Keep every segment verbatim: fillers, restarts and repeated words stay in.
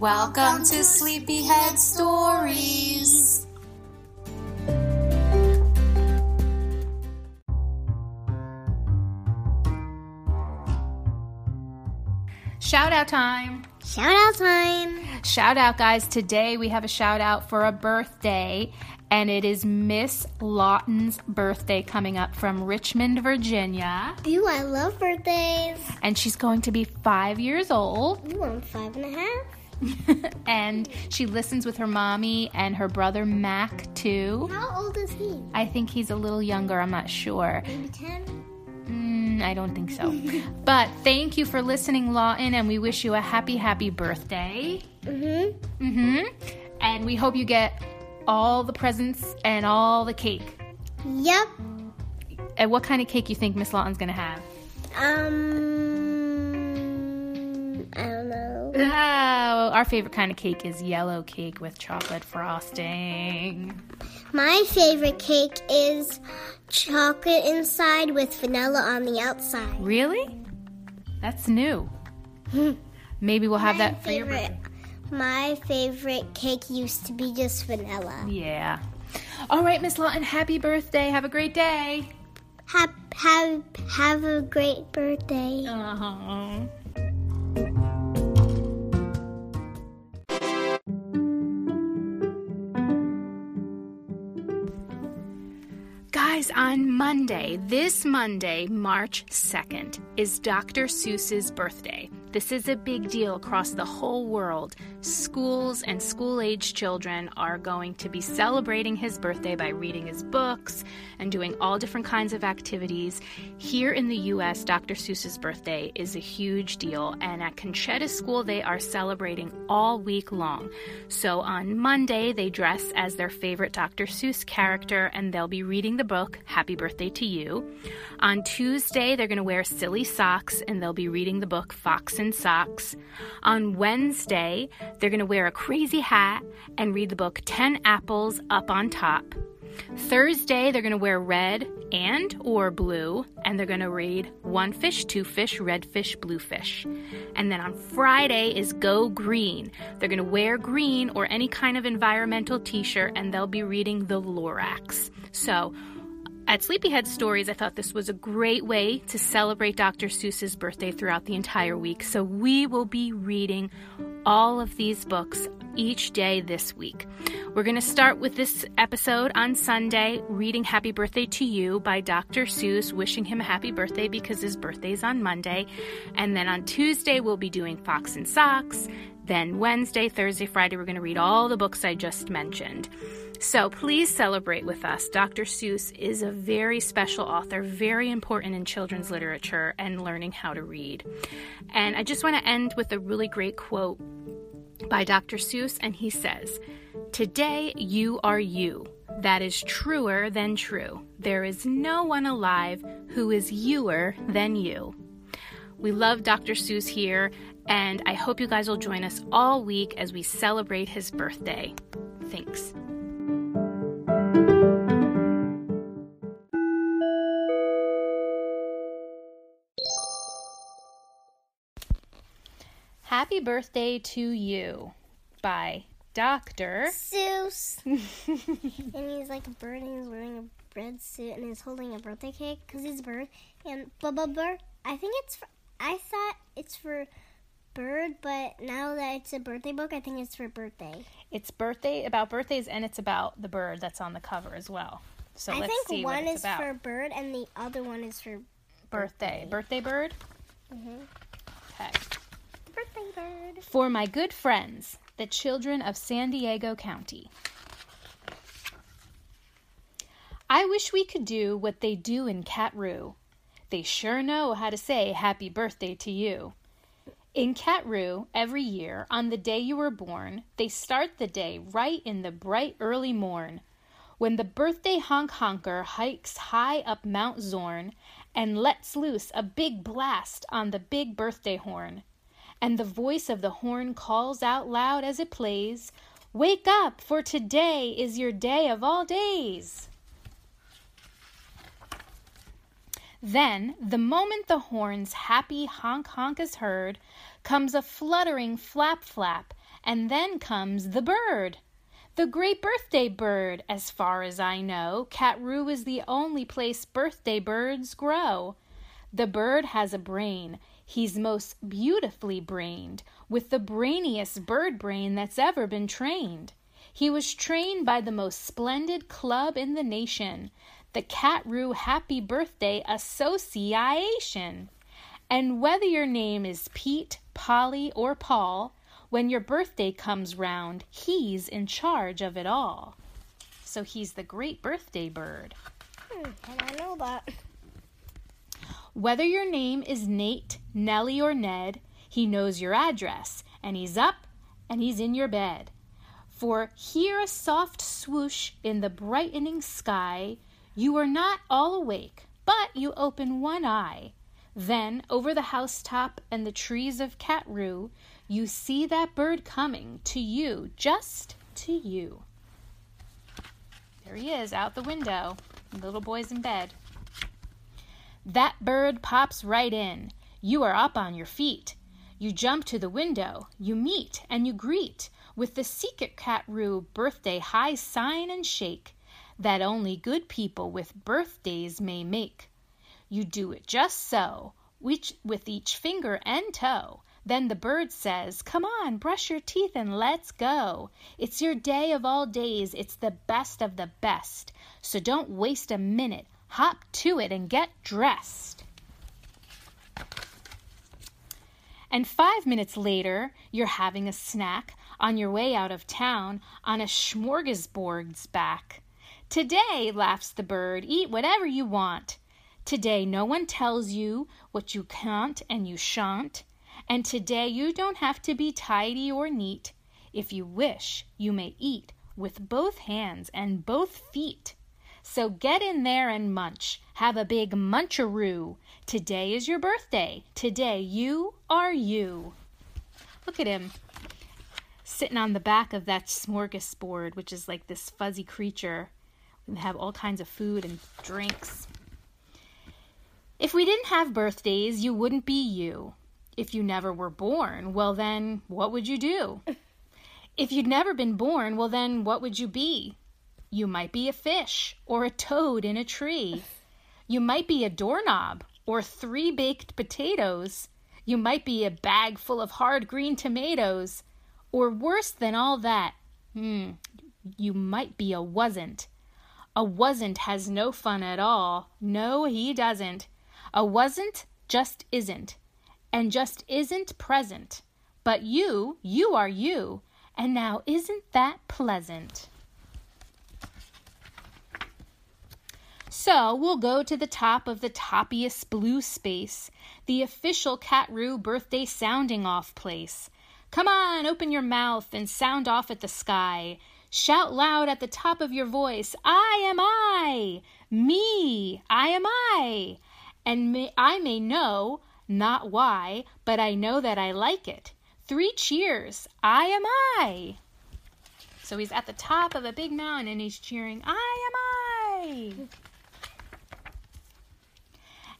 Welcome, Welcome to, to Sleepyhead Stories. Shout out time. Shout out time. Shout out, guys. Today we have a shout out for a birthday, and it is Miss Lawton's birthday coming up from Richmond, Virginia. Ooh, I love birthdays. And she's going to be five years old. Ooh, I'm five and a half. And she listens with her mommy and her brother Mac too. How old is he? I think he's a little younger. I'm not sure. Maybe ten? Mm, I don't think so. But thank you for listening, Lawton, and we wish you a happy, happy birthday. Mm-hmm. Mm-hmm. And we hope you get all the presents and all the cake. Yep. And what kind of cake you think Miss Lawton's going to have? Um, I don't know. Oh, our favorite kind of cake is yellow cake with chocolate frosting. My favorite cake is chocolate inside with vanilla on the outside. Really? That's new. Maybe we'll have my that for favorite, your birthday. My favorite cake used to be just vanilla. Yeah. All right, Miss Lawton, happy birthday. Have a great day. Have, have, have a great birthday. Uh-huh. On Monday, this Monday, March second, is Doctor Seuss's birthday. This is a big deal across the whole world. Schools and school-age children are going to be celebrating his birthday by reading his books and doing all different kinds of activities. Here in the U S, Doctor Seuss's birthday is a huge deal, and at Conchetta School, they are celebrating all week long. So on Monday, they dress as their favorite Doctor Seuss character, and they'll be reading the book, Happy Birthday to You. On Tuesday, they're going to wear silly socks, and they'll be reading the book, Fox and Socks. On Wednesday, they're going to wear a crazy hat and read the book ten apples Up on Top. Thursday, they're going to wear red and or blue, and they're going to read One Fish, Two Fish, Red Fish, Blue Fish. And then on Friday is Go Green. They're going to wear green or any kind of environmental t-shirt, and they'll be reading The Lorax. So, at Sleepyhead Stories, I thought this was a great way to celebrate Doctor Seuss's birthday throughout the entire week. So we will be reading all of these books each day this week. We're going to start with this episode on Sunday, reading Happy Birthday to You by Doctor Seuss, wishing him a happy birthday because his birthday's on Monday. And then on Tuesday, we'll be doing Fox and Socks. Then Wednesday, Thursday, Friday, we're going to read all the books I just mentioned. So please celebrate with us. Doctor Seuss is a very special author, very important in children's literature and learning how to read. And I just want to end with a really great quote by Doctor Seuss, and he says, "Today you are you. That is truer than true. There is no one alive who is youer than you." We love Doctor Seuss here, and I hope you guys will join us all week as we celebrate his birthday. Thanks. Happy Birthday to You by Doctor Seuss. And he's like a bird, and he's wearing a red suit, and he's holding a birthday cake because he's a bird. And blah blah blah. I think it's for, I thought it's for bird, but now that it's a birthday book, I think it's for birthday. It's birthday about birthdays, and it's about the bird that's on the cover as well. So I let's think see one what it's is about. For bird, and the other one is for birthday. Birthday, birthday bird. Mm-hmm. Okay. Bird. For my good friends, the children of San Diego County. I wish we could do what they do in Katroo. They sure know how to say happy birthday to you. In Katroo, every year, on the day you were born, they start the day right in the bright early morn, when the birthday honk-honker hikes high up Mount Zorn and lets loose a big blast on the big birthday horn. And the voice of the horn calls out loud as it plays, "Wake up, for today is your day of all days." Then, the moment the horn's happy honk-honk is heard, comes a fluttering flap-flap, and then comes the bird. The great birthday bird, as far as I know, Katroo is the only place birthday birds grow. The bird has a brain. He's most beautifully brained, with the brainiest bird brain that's ever been trained. He was trained by the most splendid club in the nation, the Katroo Happy Birthday Association. And whether your name is Pete, Polly, or Paul, when your birthday comes round, he's in charge of it all. So he's the great birthday bird. Hmm, and I know that. Whether your name is Nate, Nellie, or Ned, he knows your address, and he's up, and he's in your bed. For hear a soft swoosh in the brightening sky, you are not all awake, but you open one eye. Then, over the housetop and the trees of Katroo, you see that bird coming to you, just to you. There he is, out the window. The little boy's in bed. That bird pops right in. You are up on your feet. You jump to the window. You meet and you greet with the secret Katroo birthday high sign and shake, that only good people with birthdays may make. You do it just so, which with each finger and toe. Then the bird says, "Come on, brush your teeth and let's go. It's your day of all days. It's the best of the best. So don't waste a minute. Hop to it and get dressed." And five minutes later, you're having a snack on your way out of town on a smorgasbord's back. "Today," laughs the bird, "eat whatever you want. Today no one tells you what you can't and you shan't. And today you don't have to be tidy or neat. If you wish, you may eat with both hands and both feet. So get in there and munch. Have a big muncheroo. Today is your birthday. Today you are you." Look at him, sitting on the back of that smorgasbord, which is like this fuzzy creature. And have all kinds of food and drinks. If we didn't have birthdays, you wouldn't be you. If you never were born, well then, what would you do? If you'd never been born, well then, what would you be? You might be a fish or a toad in a tree. You might be a doorknob or three baked potatoes. You might be a bag full of hard green tomatoes. Or worse than all that, hmm, you might be a wasn't. A wasn't has no fun at all. No, he doesn't. A wasn't just isn't, and just isn't present. But you, you are you, and now isn't that pleasant? So we'll go to the top of the toppiest blue space, the official Katroo birthday sounding off place. Come on, open your mouth and sound off at the sky. Shout loud at the top of your voice, "I am I, me, I am I, and may, I may know, not why, but I know that I like it. Three cheers, I am I." So he's at the top of a big mountain and he's cheering, "I am I."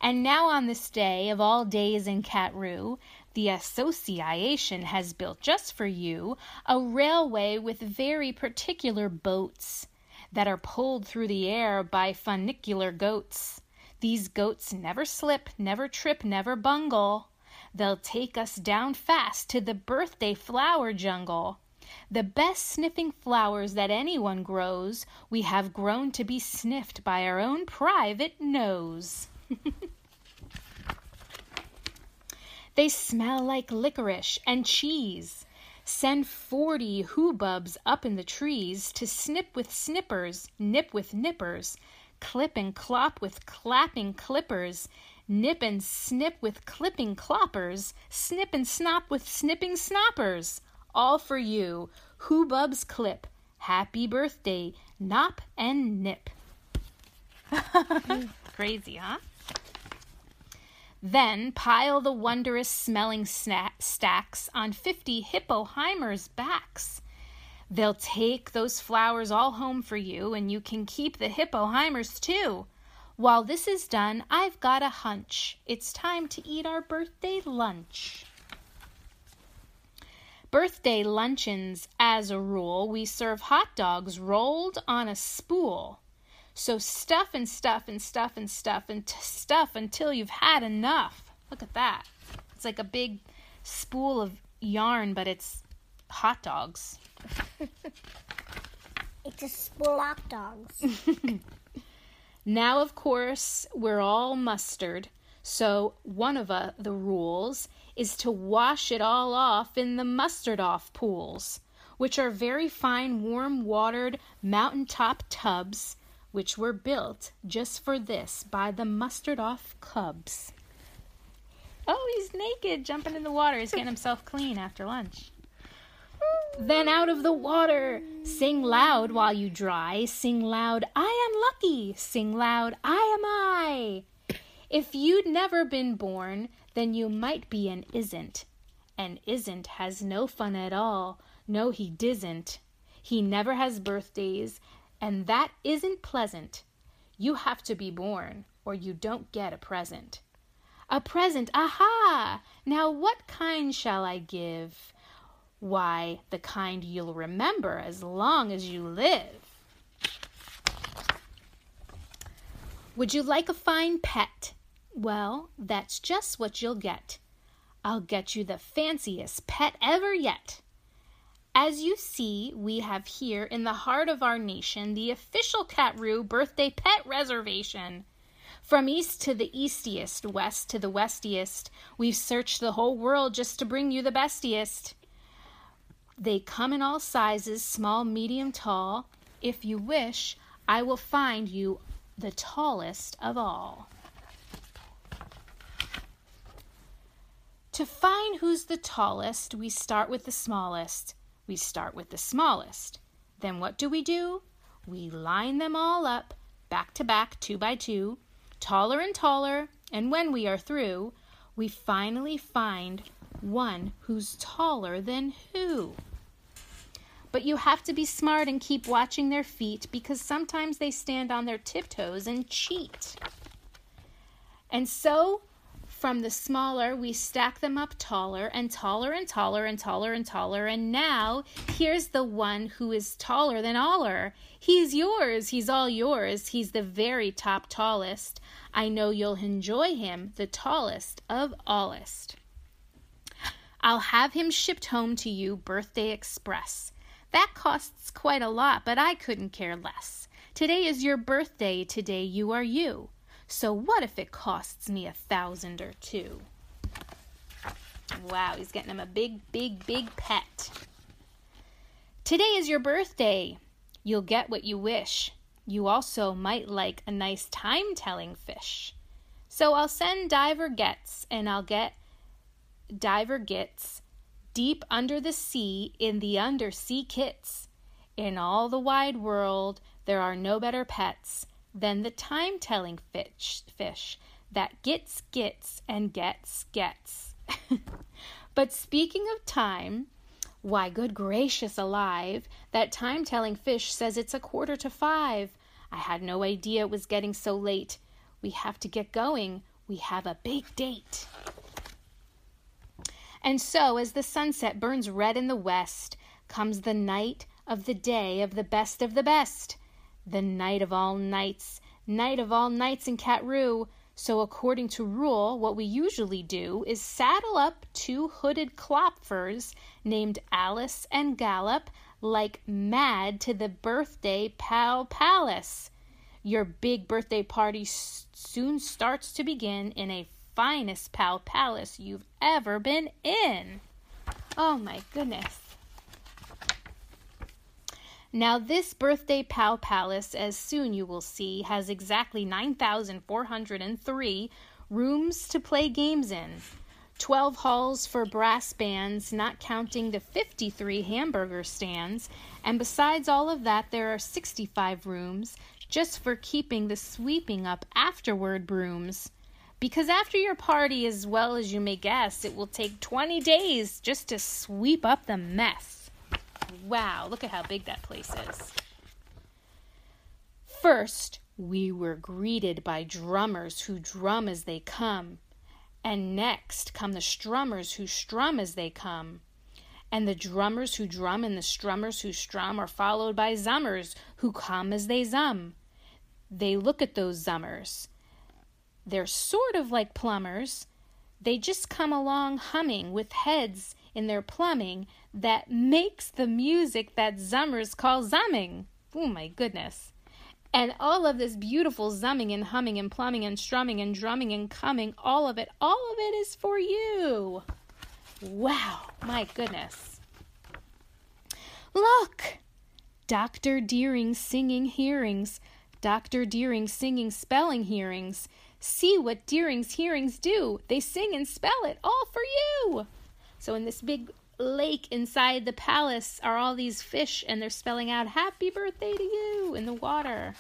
And now on this day of all days in Katroo, the association has built just for you a railway with very particular boats that are pulled through the air by funicular goats. These goats never slip, never trip, never bungle. They'll take us down fast to the birthday flower jungle. The best sniffing flowers that anyone grows, we have grown to be sniffed by our own private nose. They smell like licorice and cheese. Send forty hoobubs up in the trees to snip with snippers, nip with nippers, clip and clop with clapping clippers, Nip and snip with clipping cloppers, snip and snop with snipping snoppers. All for you, Hoobub's Clip. Happy birthday, Nop and Nip. Crazy, huh? Then pile the wondrous smelling sna- stacks on fifty hippoheimers' backs. They'll take those flowers all home for you, and you can keep the hippoheimers too. While this is done, I've got a hunch. It's time to eat our birthday lunch. Birthday luncheons, as a rule, we serve hot dogs rolled on a spool. So stuff and stuff and stuff and stuff and t- stuff until you've had enough. Look at that. It's like a big spool of yarn, but it's hot dogs. It's a spool hot dogs. Now, of course, we're all mustered. So one of uh, the rules is to wash it all off in the mustard-off pools, which are very fine, warm-watered mountaintop tubs, which were built just for this by the mustard-off cubs. Oh, he's naked, jumping in the water. He's getting himself clean after lunch. Then out of the water, sing loud while you dry. Sing loud, I am lucky. Sing loud, I am I. If you'd never been born, then you might be an isn't. An isn't has no fun at all. No, he disn't. He never has birthdays, and that isn't pleasant. You have to be born, or you don't get a present. A present, aha! Now what kind shall I give? Why, the kind you'll remember as long as you live. Would you like a fine pet? Well, that's just what you'll get. I'll get you the fanciest pet ever yet. As you see, we have here in the heart of our nation the official Katroo birthday pet reservation. From east to the eastiest, west to the westiest, we've searched the whole world just to bring you the bestiest. They come in all sizes, small, medium, tall. If you wish, I will find you the tallest of all. To find who's the tallest, we start with the smallest. We start with the smallest. Then what do we do? We line them all up, back to back, two by two, taller and taller, and when we are through, we finally find one who's taller than who. But you have to be smart and keep watching their feet, because sometimes they stand on their tiptoes and cheat. And so, from the smaller, we stack them up taller and taller and taller and taller and taller. And now, here's the one who is taller than aller. He's yours. He's all yours. He's the very top tallest. I know you'll enjoy him, the tallest of allest. I'll have him shipped home to you, Birthday Express. That costs quite a lot, but I couldn't care less. Today is your birthday. Today you are you. So what if it costs me a thousand or two? Wow, he's getting him a big, big, big pet. Today is your birthday. You'll get what you wish. You also might like a nice time-telling fish. So I'll send Diver Gets, and I'll get Diver Gets deep under the sea in the undersea kits. In all the wide world, there are no better pets than the time-telling fish, fish that gets, gets, and gets, gets. But speaking of time, why, good gracious alive, that time-telling fish says it's a quarter to five. I had no idea it was getting so late. We have to get going. We have a big date. And so, as the sunset burns red in the west, comes the night of the day of the best of the best, the night of all nights, night of all nights in Katroo. So, according to rule, what we usually do is saddle up two hooded klopfers named Alice and Gallop like mad to the birthday pal palace. Your big birthday party s- soon starts to begin in a finest pal palace you've ever been in. Oh my goodness. Now this birthday pal palace, as soon you will see, has exactly nine thousand four hundred three rooms to play games in, twelve halls for brass bands, not counting the fifty-three hamburger stands, and besides all of that, there are sixty-five rooms just for keeping the sweeping up afterward brooms. Because after your party, as well as you may guess, it will take twenty days just to sweep up the mess. Wow, look at how big that place is. First, we were greeted by drummers who drum as they come. And next come the strummers who strum as they come. And the drummers who drum and the strummers who strum are followed by zummers who come as they zum. They look at those zummers. They're sort of like plumbers. They just come along humming with heads in their plumbing that makes the music that zummers call zumming. Oh my goodness. And all of this beautiful zumming and humming and plumbing and strumming and drumming and coming, all of it, all of it is for you. Wow, my goodness. Look, Doctor Deering singing hearings, Doctor Deering singing spelling hearings. See what Deering's hearings do. They sing and spell it all for you. So in this big lake inside the palace are all these fish, and they're spelling out happy birthday to you in the water.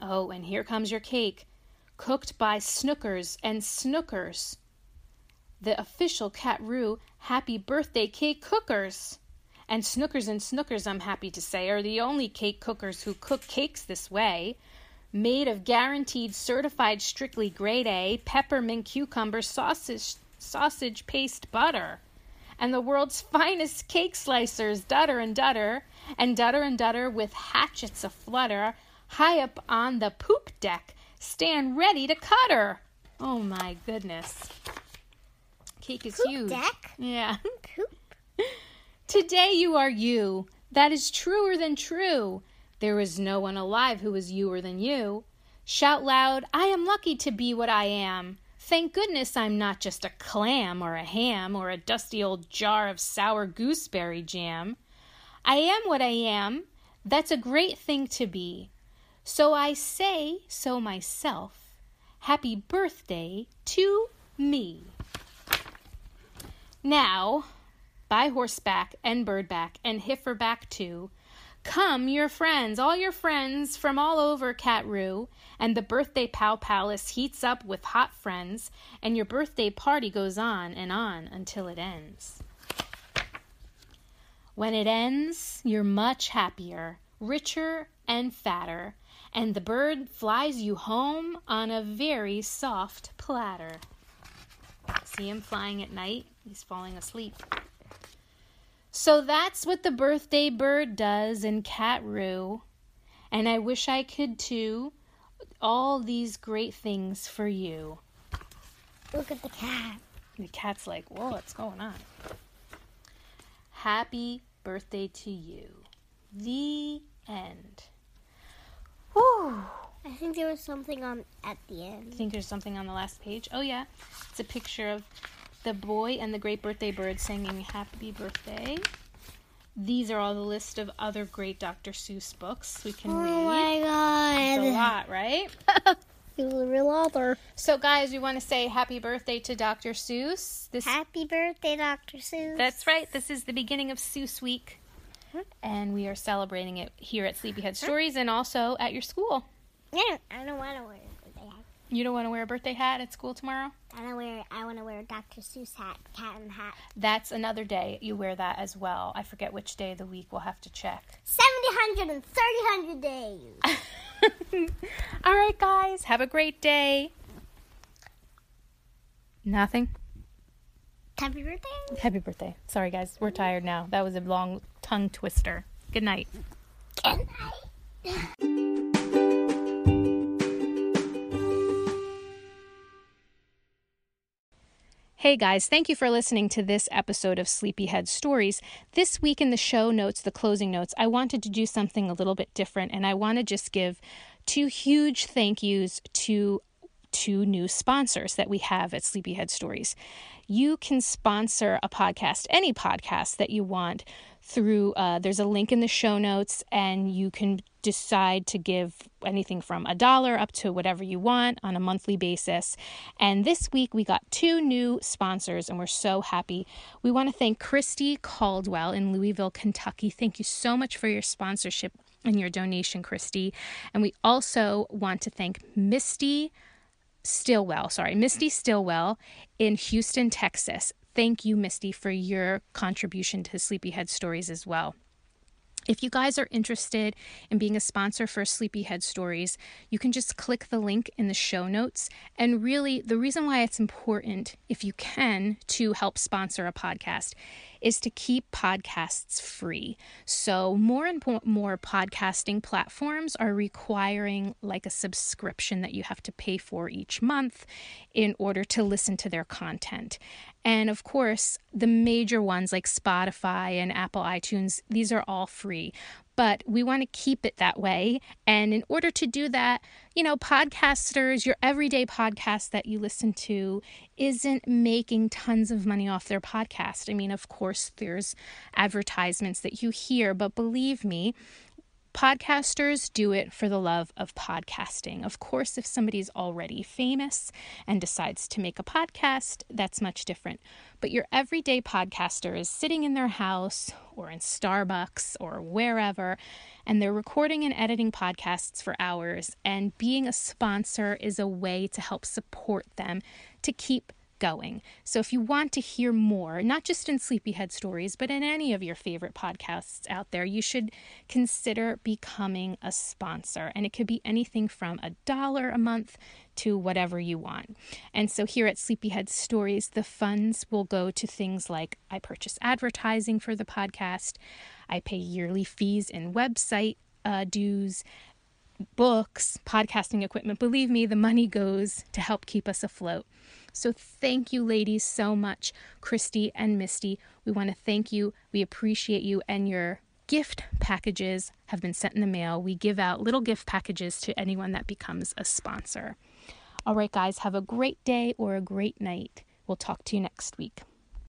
Oh, and here comes your cake, cooked by Snookers and Snookers, the official Katroo happy birthday cake cookers. And Snookers and Snookers, I'm happy to say, are the only cake cookers who cook cakes this way. Made of guaranteed, certified, strictly grade A, peppermint, cucumber, sausage, sausage paste, butter. And the world's finest cake slicers, Dutter and Dutter, and Dutter and Dutter with hatchets aflutter, high up on the poop deck, stand ready to cutter. Oh my goodness. Cake is poop huge. Deck? Yeah. Poop. Today you are you. That is truer than true. There is no one alive who is youer than you. Shout loud, I am lucky to be what I am. Thank goodness I'm not just a clam or a ham or a dusty old jar of sour gooseberry jam. I am what I am. That's a great thing to be. So I say so myself. Happy birthday to me. Now, by horseback and birdback and hifferback too, come your friends, all your friends from all over Katroo, and the birthday pow palace heats up with hot friends, and your birthday party goes on and on until it ends. When it ends, you're much happier, richer and fatter, and the bird flies you home on a very soft platter. See him flying at night? He's falling asleep. So that's what the birthday bird does in Katroo, and I wish I could too. All these great things for you. Look at the cat. The cat's like, whoa, what's going on? Happy birthday to you. The end. Whew. I think there was something on at the end. You think there's something on the last page? Oh yeah, it's a picture of the boy and the great birthday bird singing happy birthday. These are all the list of other great Doctor Seuss books we can oh read. Oh my God. It's a lot, right? He's a real author. So guys, we want to say happy birthday to Doctor Seuss. This Happy birthday, Doctor Seuss. That's right. This is the beginning of Seuss Week. Mm-hmm. And we are celebrating it here at Sleepyhead Stories and also at your school. Yeah, I don't want to wear a birthday hat. You don't want to wear a birthday hat at school tomorrow? I don't wear. I want to wear a Doctor Seuss hat, cat and hat. That's another day you wear that as well. I forget which day of the week. We'll have to check. seventy, one hundred, and thirty, one hundred days. All right, guys. Have a great day. Nothing? Happy birthday. Happy birthday. Sorry, guys. We're tired now. That was a long tongue twister. Good night. Good night. Hey guys, thank you for listening to this episode of Sleepyhead Stories. This week in the show notes, the closing notes, I wanted to do something a little bit different, and I want to just give two huge thank yous to two new sponsors that we have at Sleepyhead Stories. You can sponsor a podcast, any podcast that you want, through, uh, there's a link in the show notes, and you can decide to give anything from a dollar up to whatever you want on a monthly basis. And this week we got two new sponsors, and we're so happy. We want to thank Christy Caldwell in Louisville, Kentucky. Thank you so much for your sponsorship and your donation, Christy. And we also want to thank Misty Stillwell, sorry, Misty Stillwell in Houston, Texas. Thank you, Misty, for your contribution to Sleepyhead Stories as well. If you guys are interested in being a sponsor for Sleepyhead Stories, you can just click the link in the show notes. And really, the reason why it's important, if you can, to help sponsor a podcast is to keep podcasts free. So more and more podcasting platforms are requiring like a subscription that you have to pay for each month in order to listen to their content. And of course, the major ones like Spotify and Apple iTunes, these are all free. But we want to keep it that way. And in order to do that, you know, podcasters, your everyday podcast that you listen to isn't making tons of money off their podcast. I mean, of course, there's advertisements that you hear, but believe me, podcasters do it for the love of podcasting. Of course, if somebody's already famous and decides to make a podcast, that's much different. But your everyday podcaster is sitting in their house or in Starbucks or wherever, and they're recording and editing podcasts for hours. And being a sponsor is a way to help support them to keep going. So if you want to hear more, not just in Sleepyhead Stories, but in any of your favorite podcasts out there, you should consider becoming a sponsor. And it could be anything from a dollar a month to whatever you want. And so here at Sleepyhead Stories, the funds will go to things like I purchase advertising for the podcast, I pay yearly fees and website uh, dues, books, podcasting equipment. Believe me, the money goes to help keep us afloat. So thank you, ladies, so much, Christy and Misty. We want to thank you. We appreciate you, and your gift packages have been sent in the mail. We give out little gift packages to anyone that becomes a sponsor. All right, guys, have a great day or a great night. We'll talk to you next week.